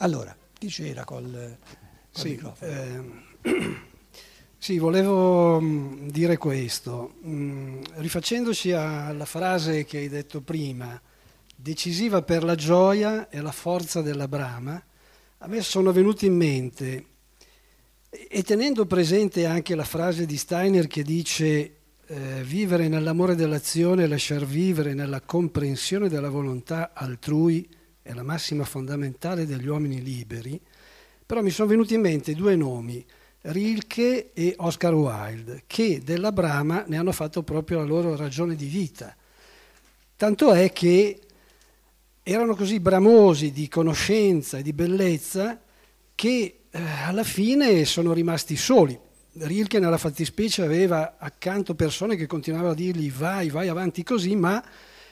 Allora, diceva col microfono. Sì, volevo dire questo. Rifacendoci alla frase che hai detto prima, decisiva per la gioia e la forza della brama, a me sono venuti in mente, e tenendo presente anche la frase di Steiner che dice vivere nell'amore dell'azione e lasciar vivere nella comprensione della volontà altrui è la massima fondamentale degli uomini liberi, però mi sono venuti in mente due nomi, Rilke e Oscar Wilde, che della brama ne hanno fatto proprio la loro ragione di vita. Tanto è che erano così bramosi di conoscenza e di bellezza che alla fine sono rimasti soli. Rilke nella fattispecie aveva accanto persone che continuavano a dirgli vai avanti così, ma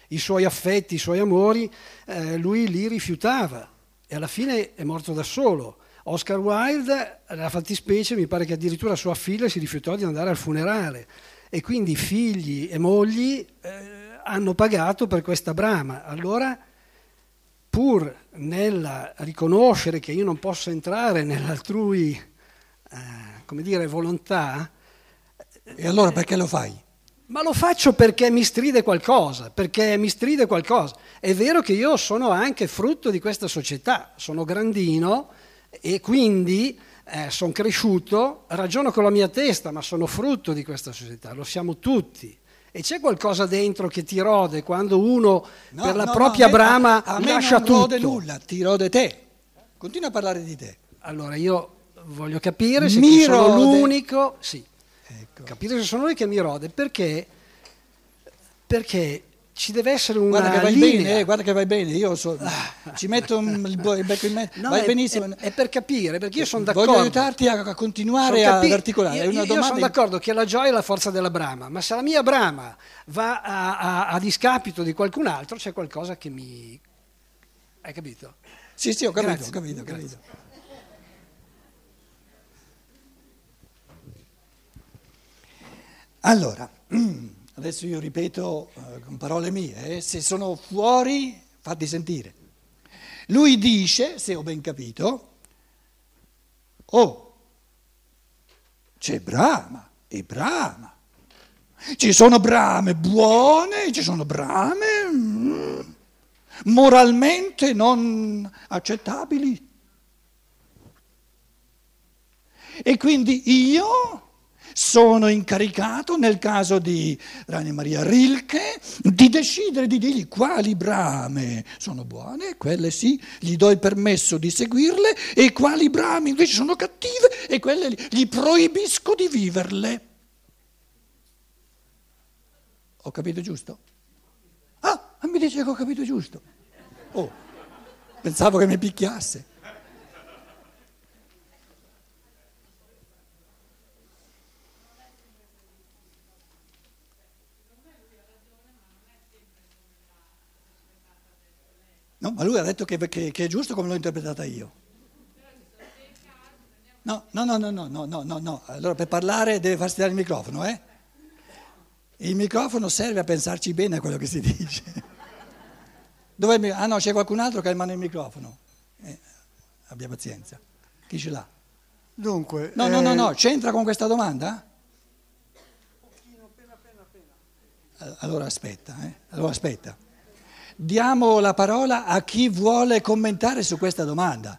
i suoi affetti, i suoi amori, lui li rifiutava e alla fine è morto da solo. Oscar Wilde nella fattispecie mi pare che addirittura sua figlia si rifiutò di andare al funerale e quindi figli e mogli hanno pagato per questa brama. Allora, pur nel riconoscere che io non posso entrare nell'altrui come dire, volontà. E allora perché lo fai? Ma lo faccio perché mi stride qualcosa, È vero che io sono anche frutto di questa società, sono grandino e quindi sono cresciuto, ragiono con la mia testa, ma sono frutto di questa società, lo siamo tutti. E c'è qualcosa dentro che ti rode quando uno per la propria brama lascia tutto. Non ti rode nulla, ti rode te. Continua a parlare di te. Allora io voglio capire se sono l'unico, sì, ecco. Capire se sono lui che mi rode, perché ci deve essere una linea. Bene, guarda che vai bene, io ci metto il becco in mezzo, no, vai benissimo. È per capire, perché io sono d'accordo. Voglio aiutarti a continuare ad articolare. Io sono d'accordo che la gioia è la forza della brama, ma se la mia brama va a discapito di qualcun altro, c'è qualcosa che mi... Hai capito? Sì, ho capito, grazie. Ho capito. Allora, adesso io ripeto con parole mie, se sono fuori fatti sentire. Lui dice, se ho ben capito, c'è brama e brama, ci sono brame buone, ci sono brame moralmente non accettabili. E quindi io... sono incaricato, nel caso di Rainer Maria Rilke, di decidere di dirgli quali brame sono buone, quelle sì, gli do il permesso di seguirle, e quali brame invece sono cattive e quelle gli proibisco di viverle. Ho capito giusto? Ah, mi dice che ho capito giusto. Pensavo che mi picchiasse. No, ma lui ha detto che è giusto come l'ho interpretata io. No. Allora per parlare deve farsi dare il microfono, eh? Il microfono serve a pensarci bene a quello che si dice. Dov'è? Ah no, c'è qualcun altro che ha in mano il microfono. Abbia pazienza. Chi ce l'ha? Dunque... No, c'entra con questa domanda? Pochino, appena. Allora aspetta, eh? Diamo la parola a chi vuole commentare su questa domanda.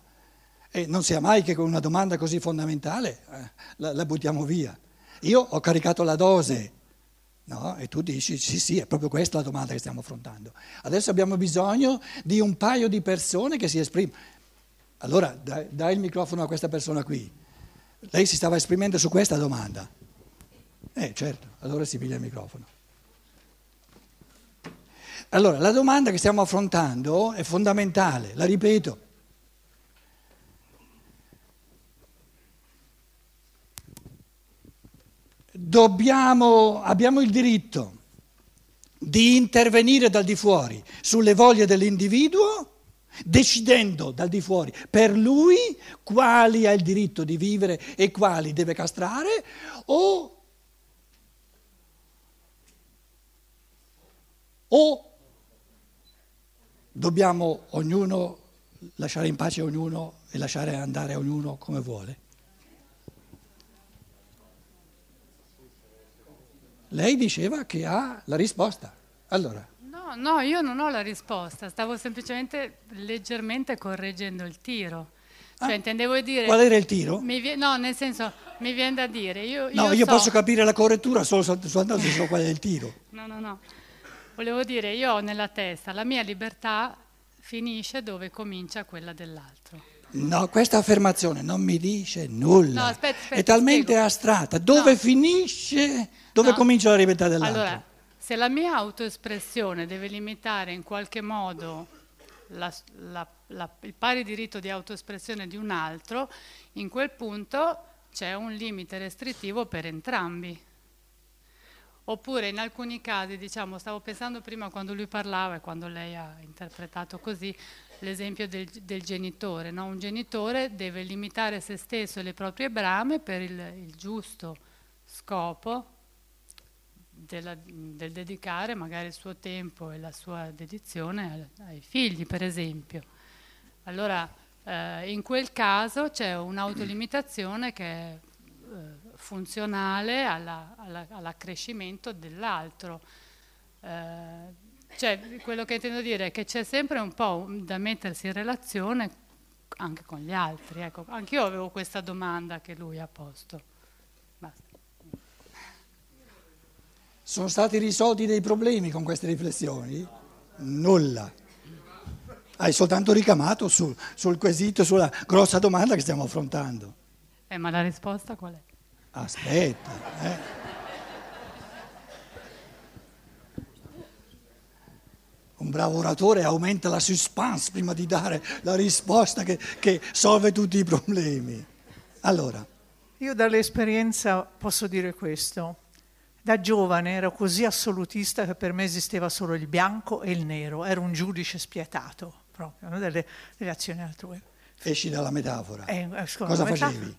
E non sia mai che con una domanda così fondamentale la buttiamo via. Io ho caricato la dose, no? E tu dici sì, è proprio questa la domanda che stiamo affrontando. Adesso abbiamo bisogno di un paio di persone che si esprimono. Allora dai il microfono a questa persona qui. Lei si stava esprimendo su questa domanda. Certo, allora si piglia il microfono. Allora, la domanda che stiamo affrontando è fondamentale, la ripeto. Abbiamo il diritto di intervenire dal di fuori sulle voglie dell'individuo, decidendo dal di fuori per lui quali ha il diritto di vivere e quali deve castrare, o dobbiamo ognuno lasciare in pace ognuno e lasciare andare a ognuno come vuole. Lei diceva che ha la risposta. Allora. No, io non ho la risposta, stavo semplicemente leggermente correggendo il tiro. Cioè, intendevo dire, qual era il tiro? No, nel senso, mi viene da dire... Io posso capire la correttura solo soltanto se so qual è il tiro. No. Volevo dire, io ho nella testa, la mia libertà finisce dove comincia quella dell'altro. No, questa affermazione non mi dice nulla. No, aspetta, è talmente astratta. Dove finisce, dove comincia la libertà dell'altro? Allora, se la mia autoespressione deve limitare in qualche modo il pari diritto di autoespressione di un altro, in quel punto c'è un limite restrittivo per entrambi. Oppure in alcuni casi, diciamo, stavo pensando prima quando lui parlava e quando lei ha interpretato così l'esempio del genitore, no? Un genitore deve limitare se stesso e le proprie brame per il giusto scopo del dedicare magari il suo tempo e la sua dedizione ai figli, per esempio. Allora, in quel caso c'è un'autolimitazione che è funzionale all'accrescimento dell'altro. Cioè, quello che intendo dire è che c'è sempre un po' da mettersi in relazione anche con gli altri. Ecco, anch'io avevo questa domanda che lui ha posto. Sono stati risolti dei problemi con queste riflessioni? Nulla. Hai soltanto ricamato sul quesito, sulla grossa domanda che stiamo affrontando. Ma la risposta qual è? Aspetta. Un bravo oratore aumenta la suspense prima di dare la risposta che solve tutti i problemi. Allora. Io dall'esperienza posso dire questo. Da giovane ero così assolutista che per me esisteva solo il bianco e il nero, ero un giudice spietato proprio, no? delle azioni altrui. Esci dalla metafora. Cosa facevi?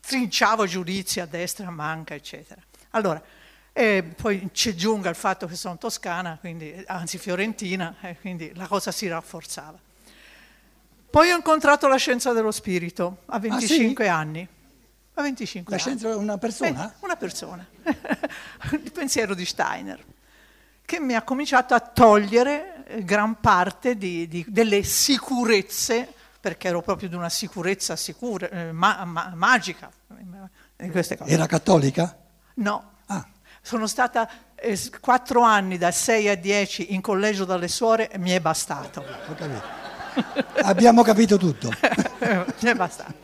Trinciavo giudizi a destra, a manca, eccetera. Allora, poi ci giunga il fatto che sono toscana, quindi, anzi fiorentina, quindi la cosa si rafforzava. Poi ho incontrato la scienza dello spirito a 25 anni. A 25 anni. La scienza è una persona? Una persona, il pensiero di Steiner, che mi ha cominciato a togliere gran parte delle sicurezze, perché ero proprio di una sicurezza sicura, magica. Queste cose. Era cattolica? No. Ah. Sono stata 4 anni, da 6 a 10, in collegio dalle suore e mi è bastato. Ho capito. Abbiamo capito tutto. Mi è bastato.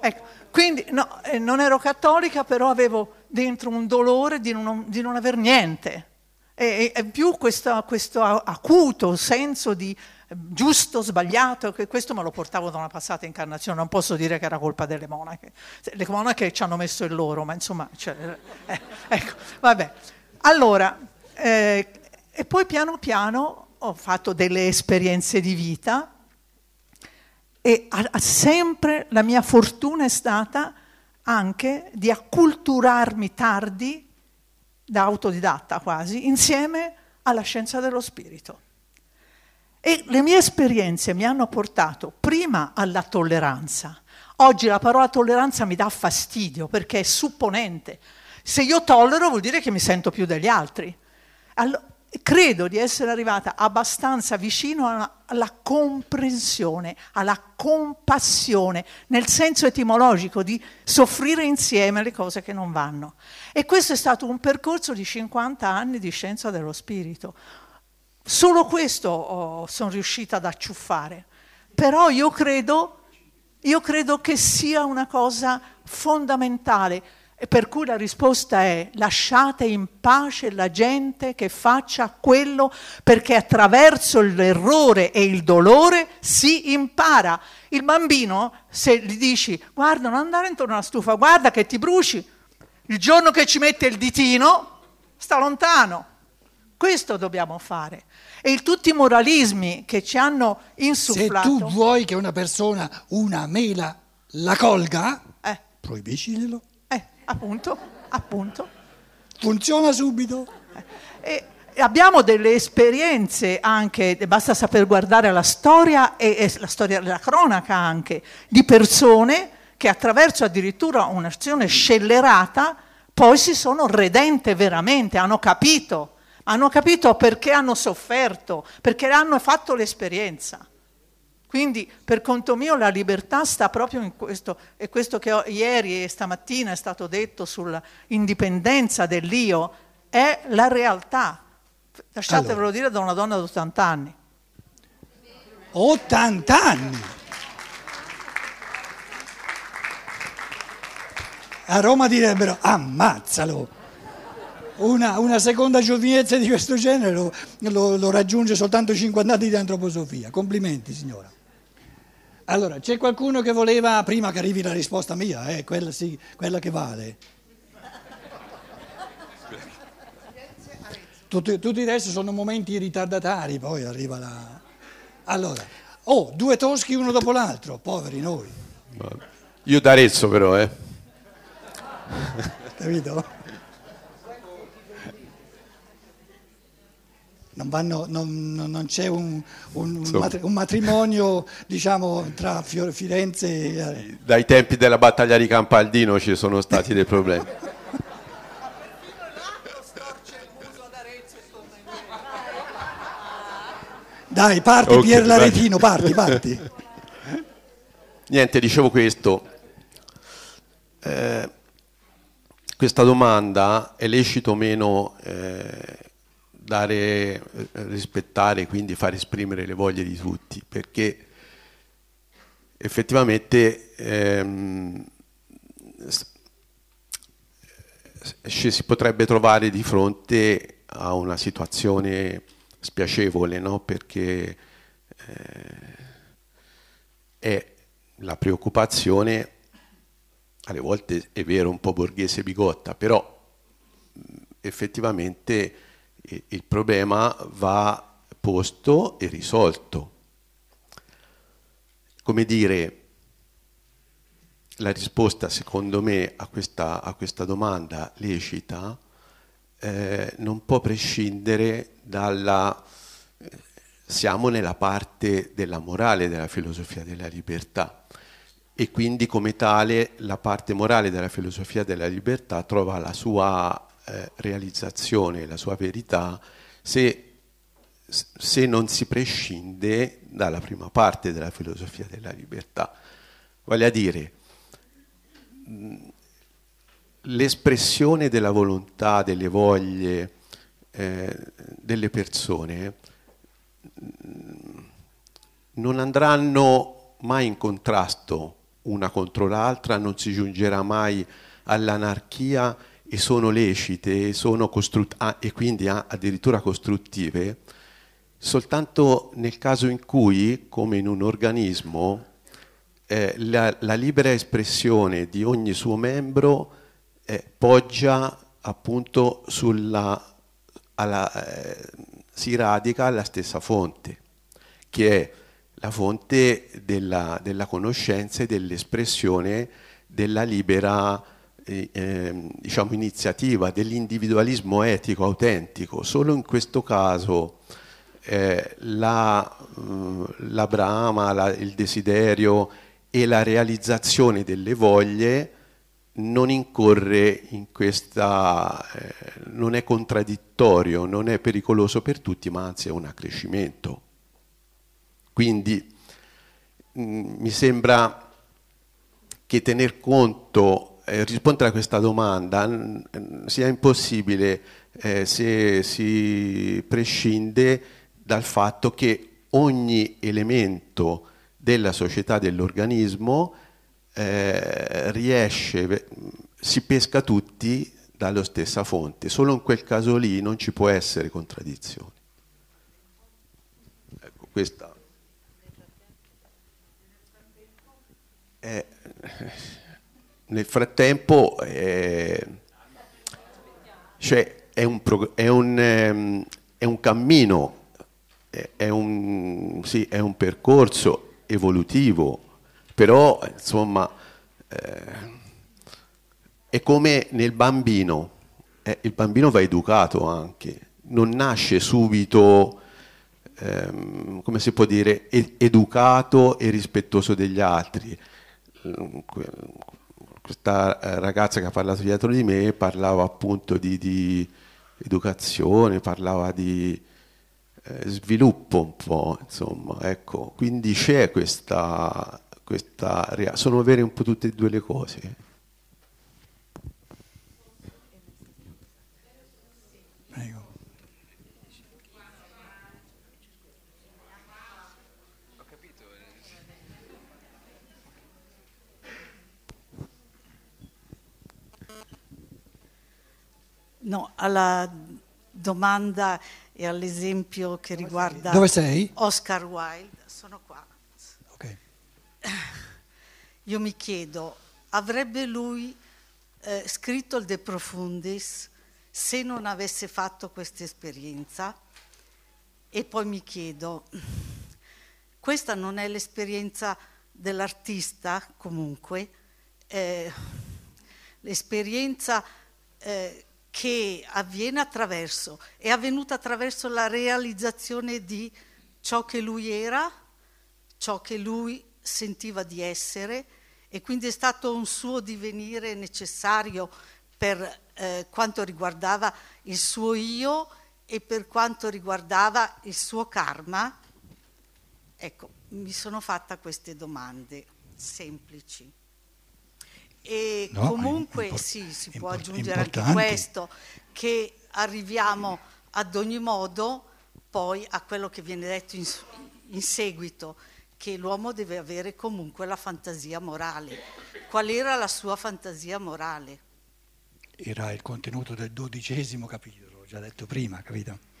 Ecco. Quindi no, non ero cattolica, però avevo dentro un dolore di non aver niente. E più questo acuto senso di giusto, sbagliato, che questo me lo portavo da una passata incarnazione. Non posso dire che era colpa delle monache. Le monache ci hanno messo il loro, ma insomma... Cioè, ecco, vabbè. Allora, e poi piano piano ho fatto delle esperienze di vita. E sempre la mia fortuna è stata anche di acculturarmi tardi, da autodidatta quasi, insieme alla scienza dello spirito. E le mie esperienze mi hanno portato prima alla tolleranza. Oggi la parola tolleranza mi dà fastidio perché è supponente. Se io tollero vuol dire che mi sento più degli altri. Allora, credo di essere arrivata abbastanza vicino alla comprensione, alla compassione, nel senso etimologico di soffrire insieme le cose che non vanno. E questo è stato un percorso di 50 anni di scienza dello spirito. Solo questo sono riuscita ad acciuffare. Però io credo che sia una cosa fondamentale. E per cui la risposta è: lasciate in pace la gente che faccia quello, perché attraverso l'errore e il dolore si impara. Il bambino, se gli dici guarda, non andare intorno alla stufa, guarda che ti bruci, il giorno che ci mette il ditino sta lontano. Questo dobbiamo fare. E tutti i moralismi che ci hanno insufflato. Se tu vuoi che una persona una mela la colga, proibiscilo. Appunto. Funziona subito. Abbiamo delle esperienze anche, basta saper guardare la storia e la storia della cronaca anche, di persone che attraverso addirittura un'azione scellerata poi si sono redente veramente, hanno capito perché hanno sofferto, perché hanno fatto l'esperienza. Quindi per conto mio la libertà sta proprio in questo, e questo che ieri e stamattina è stato detto sull'indipendenza dell'io è la realtà. Lasciatevelo dire da una donna di 80 anni. 80 anni! A Roma direbbero ammazzalo! Una seconda giovinezza di questo genere lo raggiunge soltanto 50 anni di antroposofia. Complimenti signora. Allora, c'è qualcuno che voleva, prima che arrivi la risposta mia, quella sì, quella che vale. Tutti i resti sono momenti ritardatari, poi arriva la... Allora, due toschi uno dopo l'altro, poveri noi. Io d'Arezzo però, Capito? Non c'è un matrimonio, diciamo, tra Firenze e... Dai tempi della battaglia di Campaldino ci sono stati dei problemi. Dai, parti, okay, Pier Laretino, parti. Niente, dicevo questo. Questa domanda è lecito meno rispettare, quindi far esprimere le voglie di tutti, perché effettivamente ci si potrebbe trovare di fronte a una situazione spiacevole, no? Perché è la preoccupazione, alle volte è vero un po' borghese bigotta, però effettivamente il problema va posto e risolto. Come dire, la risposta secondo me a questa domanda lecita non può prescindere dalla... Siamo nella parte della morale della filosofia della libertà e quindi come tale la parte morale della filosofia della libertà trova la sua realizzazione, la sua verità, se non si prescinde dalla prima parte della filosofia della libertà. Vale a dire, l'espressione della volontà, delle voglie, delle persone non andranno mai in contrasto una contro l'altra, non si giungerà mai all'anarchia e sono lecite e quindi addirittura costruttive soltanto nel caso in cui, come in un organismo, la libera espressione di ogni suo membro poggia appunto si radica alla stessa fonte, che è la fonte della conoscenza e dell'espressione della libera diciamo iniziativa, dell'individualismo etico autentico. Solo in questo caso la brama, il desiderio e la realizzazione delle voglie non incorre in questa, non è contraddittorio, non è pericoloso per tutti, ma anzi è un accrescimento. Quindi mi sembra che tener conto, rispondere a questa domanda sia impossibile se si prescinde dal fatto che ogni elemento della società, dell'organismo, si pesca tutti dalla stessa fonte. Solo in quel caso lì non ci può essere contraddizione. Ecco, questa nel frattempo cioè è un cammino, sì, è un percorso evolutivo. Però, insomma, è come nel bambino, il bambino va educato anche, non nasce subito, come si può dire, educato e rispettoso degli altri. Questa ragazza che ha parlato dietro di me parlava appunto di educazione, parlava di sviluppo un po', insomma, ecco, quindi c'è questa sono vere un po' tutte e due le cose. No, alla domanda e all'esempio che riguarda Oscar Wilde, sono qua. Okay. Io mi chiedo, avrebbe lui scritto il De Profundis se non avesse fatto questa esperienza? E poi mi chiedo, questa non è l'esperienza dell'artista comunque, l'esperienza che avviene attraverso, è avvenuta attraverso la realizzazione di ciò che lui era, ciò che lui sentiva di essere, e quindi è stato un suo divenire necessario per quanto riguardava il suo io e per quanto riguardava il suo karma. Ecco, mi sono fatta queste domande semplici. E no, comunque sì, si può aggiungere anche questo, che arriviamo ad ogni modo poi a quello che viene detto in seguito, che l'uomo deve avere comunque la fantasia morale. Qual era la sua fantasia morale? Era il contenuto del 12° capitolo, ho già detto prima, capito?